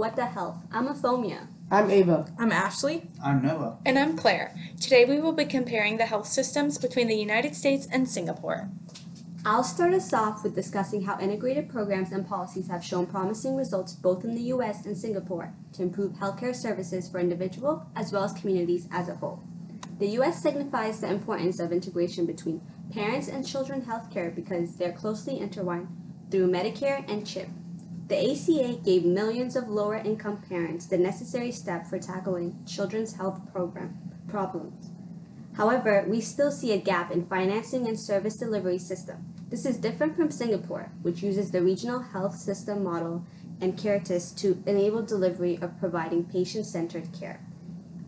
What the Health. I'm Aphomia. I'm Ava. I'm Ashley. I'm Noah. And I'm Claire. Today we will be comparing the health systems between the United States and Singapore. I'll start us off with discussing how integrated programs and policies have shown promising results both in the U.S. and Singapore to improve healthcare services for individuals as well as communities as a whole. The U.S. signifies the importance of integration between parents and children healthcare because they're closely intertwined through Medicare and CHIP. The ACA gave millions of lower-income parents the necessary step for tackling children's health problems. However, we still see a gap in financing and service delivery system. This is different from Singapore, which uses the regional health system model and Caritas to enable delivery of providing patient-centered care.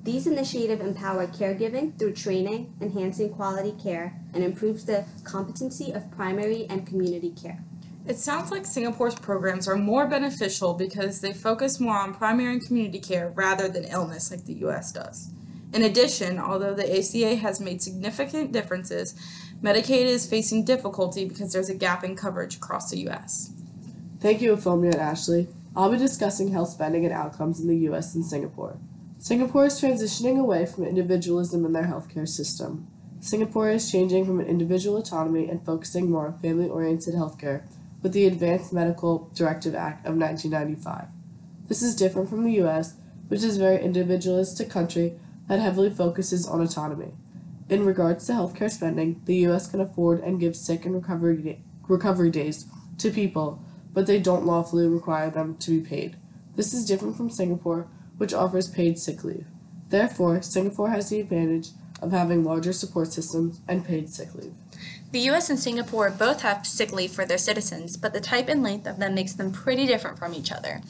These initiatives empower caregiving through training, enhancing quality care, and improves the competency of primary and community care. It sounds like Singapore's programs are more beneficial because they focus more on primary and community care rather than illness like the U.S. does. In addition, although the ACA has made significant differences, Medicaid is facing difficulty because there's a gap in coverage across the U.S. Thank you, Aphomia and Ashley. I'll be discussing health spending and outcomes in the U.S. and Singapore. Singapore is transitioning away from individualism in their healthcare system. Singapore is changing from an individual autonomy and focusing more on family-oriented healthcare with the Advanced Medical Directive Act of 1995. This is different from the U.S., which is a very individualistic country that heavily focuses on autonomy. In regards to healthcare spending, the U.S. can afford and give sick and recovery days to people, but they don't lawfully require them to be paid. This is different from Singapore, which offers paid sick leave. Therefore, Singapore has the advantage of having larger support systems and paid sick leave. The U.S. and Singapore both have sick leave for their citizens, but the type and length of them makes them pretty different from each other.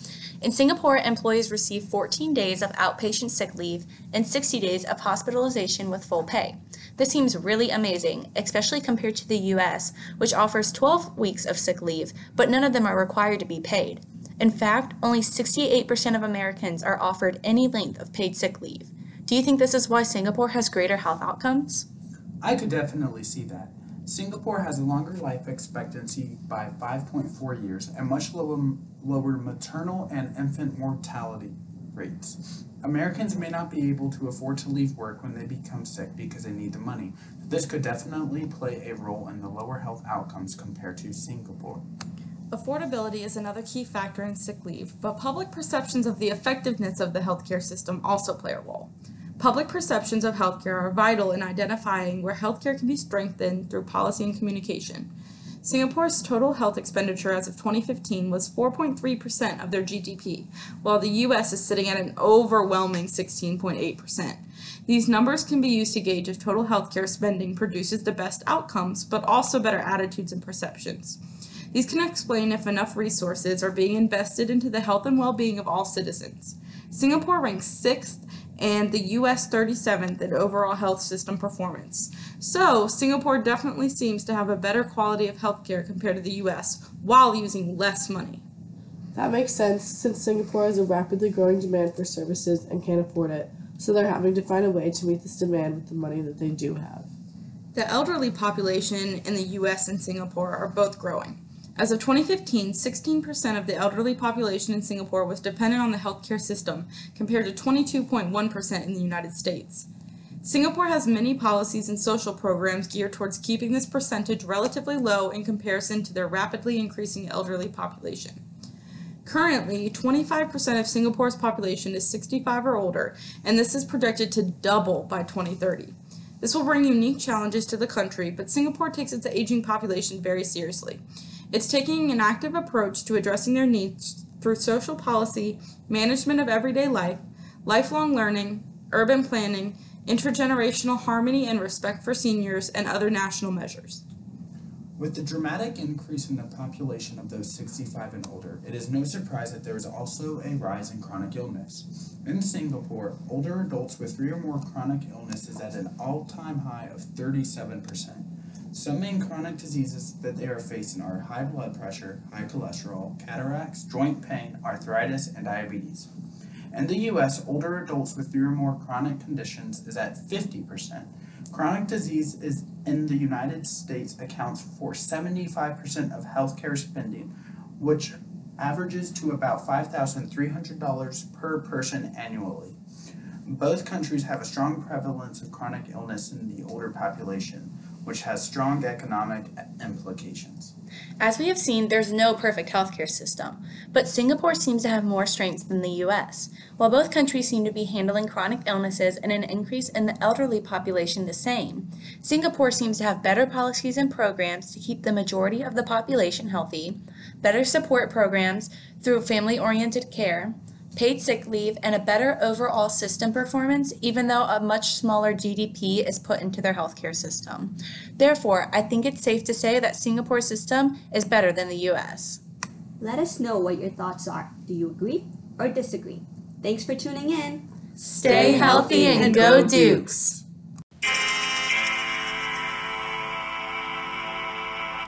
In Singapore, employees receive 14 days of outpatient sick leave and 60 days of hospitalization with full pay. This seems really amazing, especially compared to the U.S., which offers 12 weeks of sick leave, but none of them are required to be paid. In fact, only 68% of Americans are offered any length of paid sick leave. Do you think this is why Singapore has greater health outcomes? I could definitely see that. Singapore has a longer life expectancy by 5.4 years and much lower maternal and infant mortality rates. Americans may not be able to afford to leave work when they become sick because they need the money. This could definitely play a role in the lower health outcomes compared to Singapore. Affordability is another key factor in sick leave, but public perceptions of the effectiveness of the healthcare system also play a role. Public perceptions of healthcare are vital in identifying where healthcare can be strengthened through policy and communication. Singapore's total health expenditure as of 2015 was 4.3% of their GDP, while the U.S. is sitting at an overwhelming 16.8%. These numbers can be used to gauge if total healthcare spending produces the best outcomes, but also better attitudes and perceptions. These can explain if enough resources are being invested into the health and well-being of all citizens. Singapore ranks 6th and the U.S. 37th in overall health system performance. So, Singapore definitely seems to have a better quality of healthcare compared to the U.S. while using less money. That makes sense since Singapore has a rapidly growing demand for services and can't afford it, so they're having to find a way to meet this demand with the money that they do have. The elderly population in the U.S. and Singapore are both growing. As of 2015, 16% of the elderly population in Singapore was dependent on the healthcare system, compared to 22.1% in the United States. Singapore has many policies and social programs geared towards keeping this percentage relatively low in comparison to their rapidly increasing elderly population. Currently, 25% of Singapore's population is 65 or older, and this is projected to double by 2030. This will bring unique challenges to the country, but Singapore takes its aging population very seriously. It's taking an active approach to addressing their needs through social policy, management of everyday life, lifelong learning, urban planning, intergenerational harmony and respect for seniors, and other national measures. With the dramatic increase in the population of those 65 and older, it is no surprise that there is also a rise in chronic illness. In Singapore, older adults with 3 or more chronic illnesses at an all-time high of 37%. Some main chronic diseases that they are facing are high blood pressure, high cholesterol, cataracts, joint pain, arthritis, and diabetes. In the U.S., older adults with 3 or more chronic conditions is at 50%. Chronic disease is in the United States accounts for 75% of healthcare spending, which averages to about $5,300 per person annually. Both countries have a strong prevalence of chronic illness in the older population, which has strong economic implications. As we have seen, there's no perfect healthcare system, but Singapore seems to have more strengths than the US. While both countries seem to be handling chronic illnesses and an increase in the elderly population the same, Singapore seems to have better policies and programs to keep the majority of the population healthy, better support programs through family-oriented care, paid sick leave, and a better overall system performance, even though a much smaller GDP is put into their healthcare system. Therefore, I think it's safe to say that Singapore's system is better than the US. Let us know what your thoughts are. Do you agree or disagree? Thanks for tuning in. Stay healthy and go Dukes!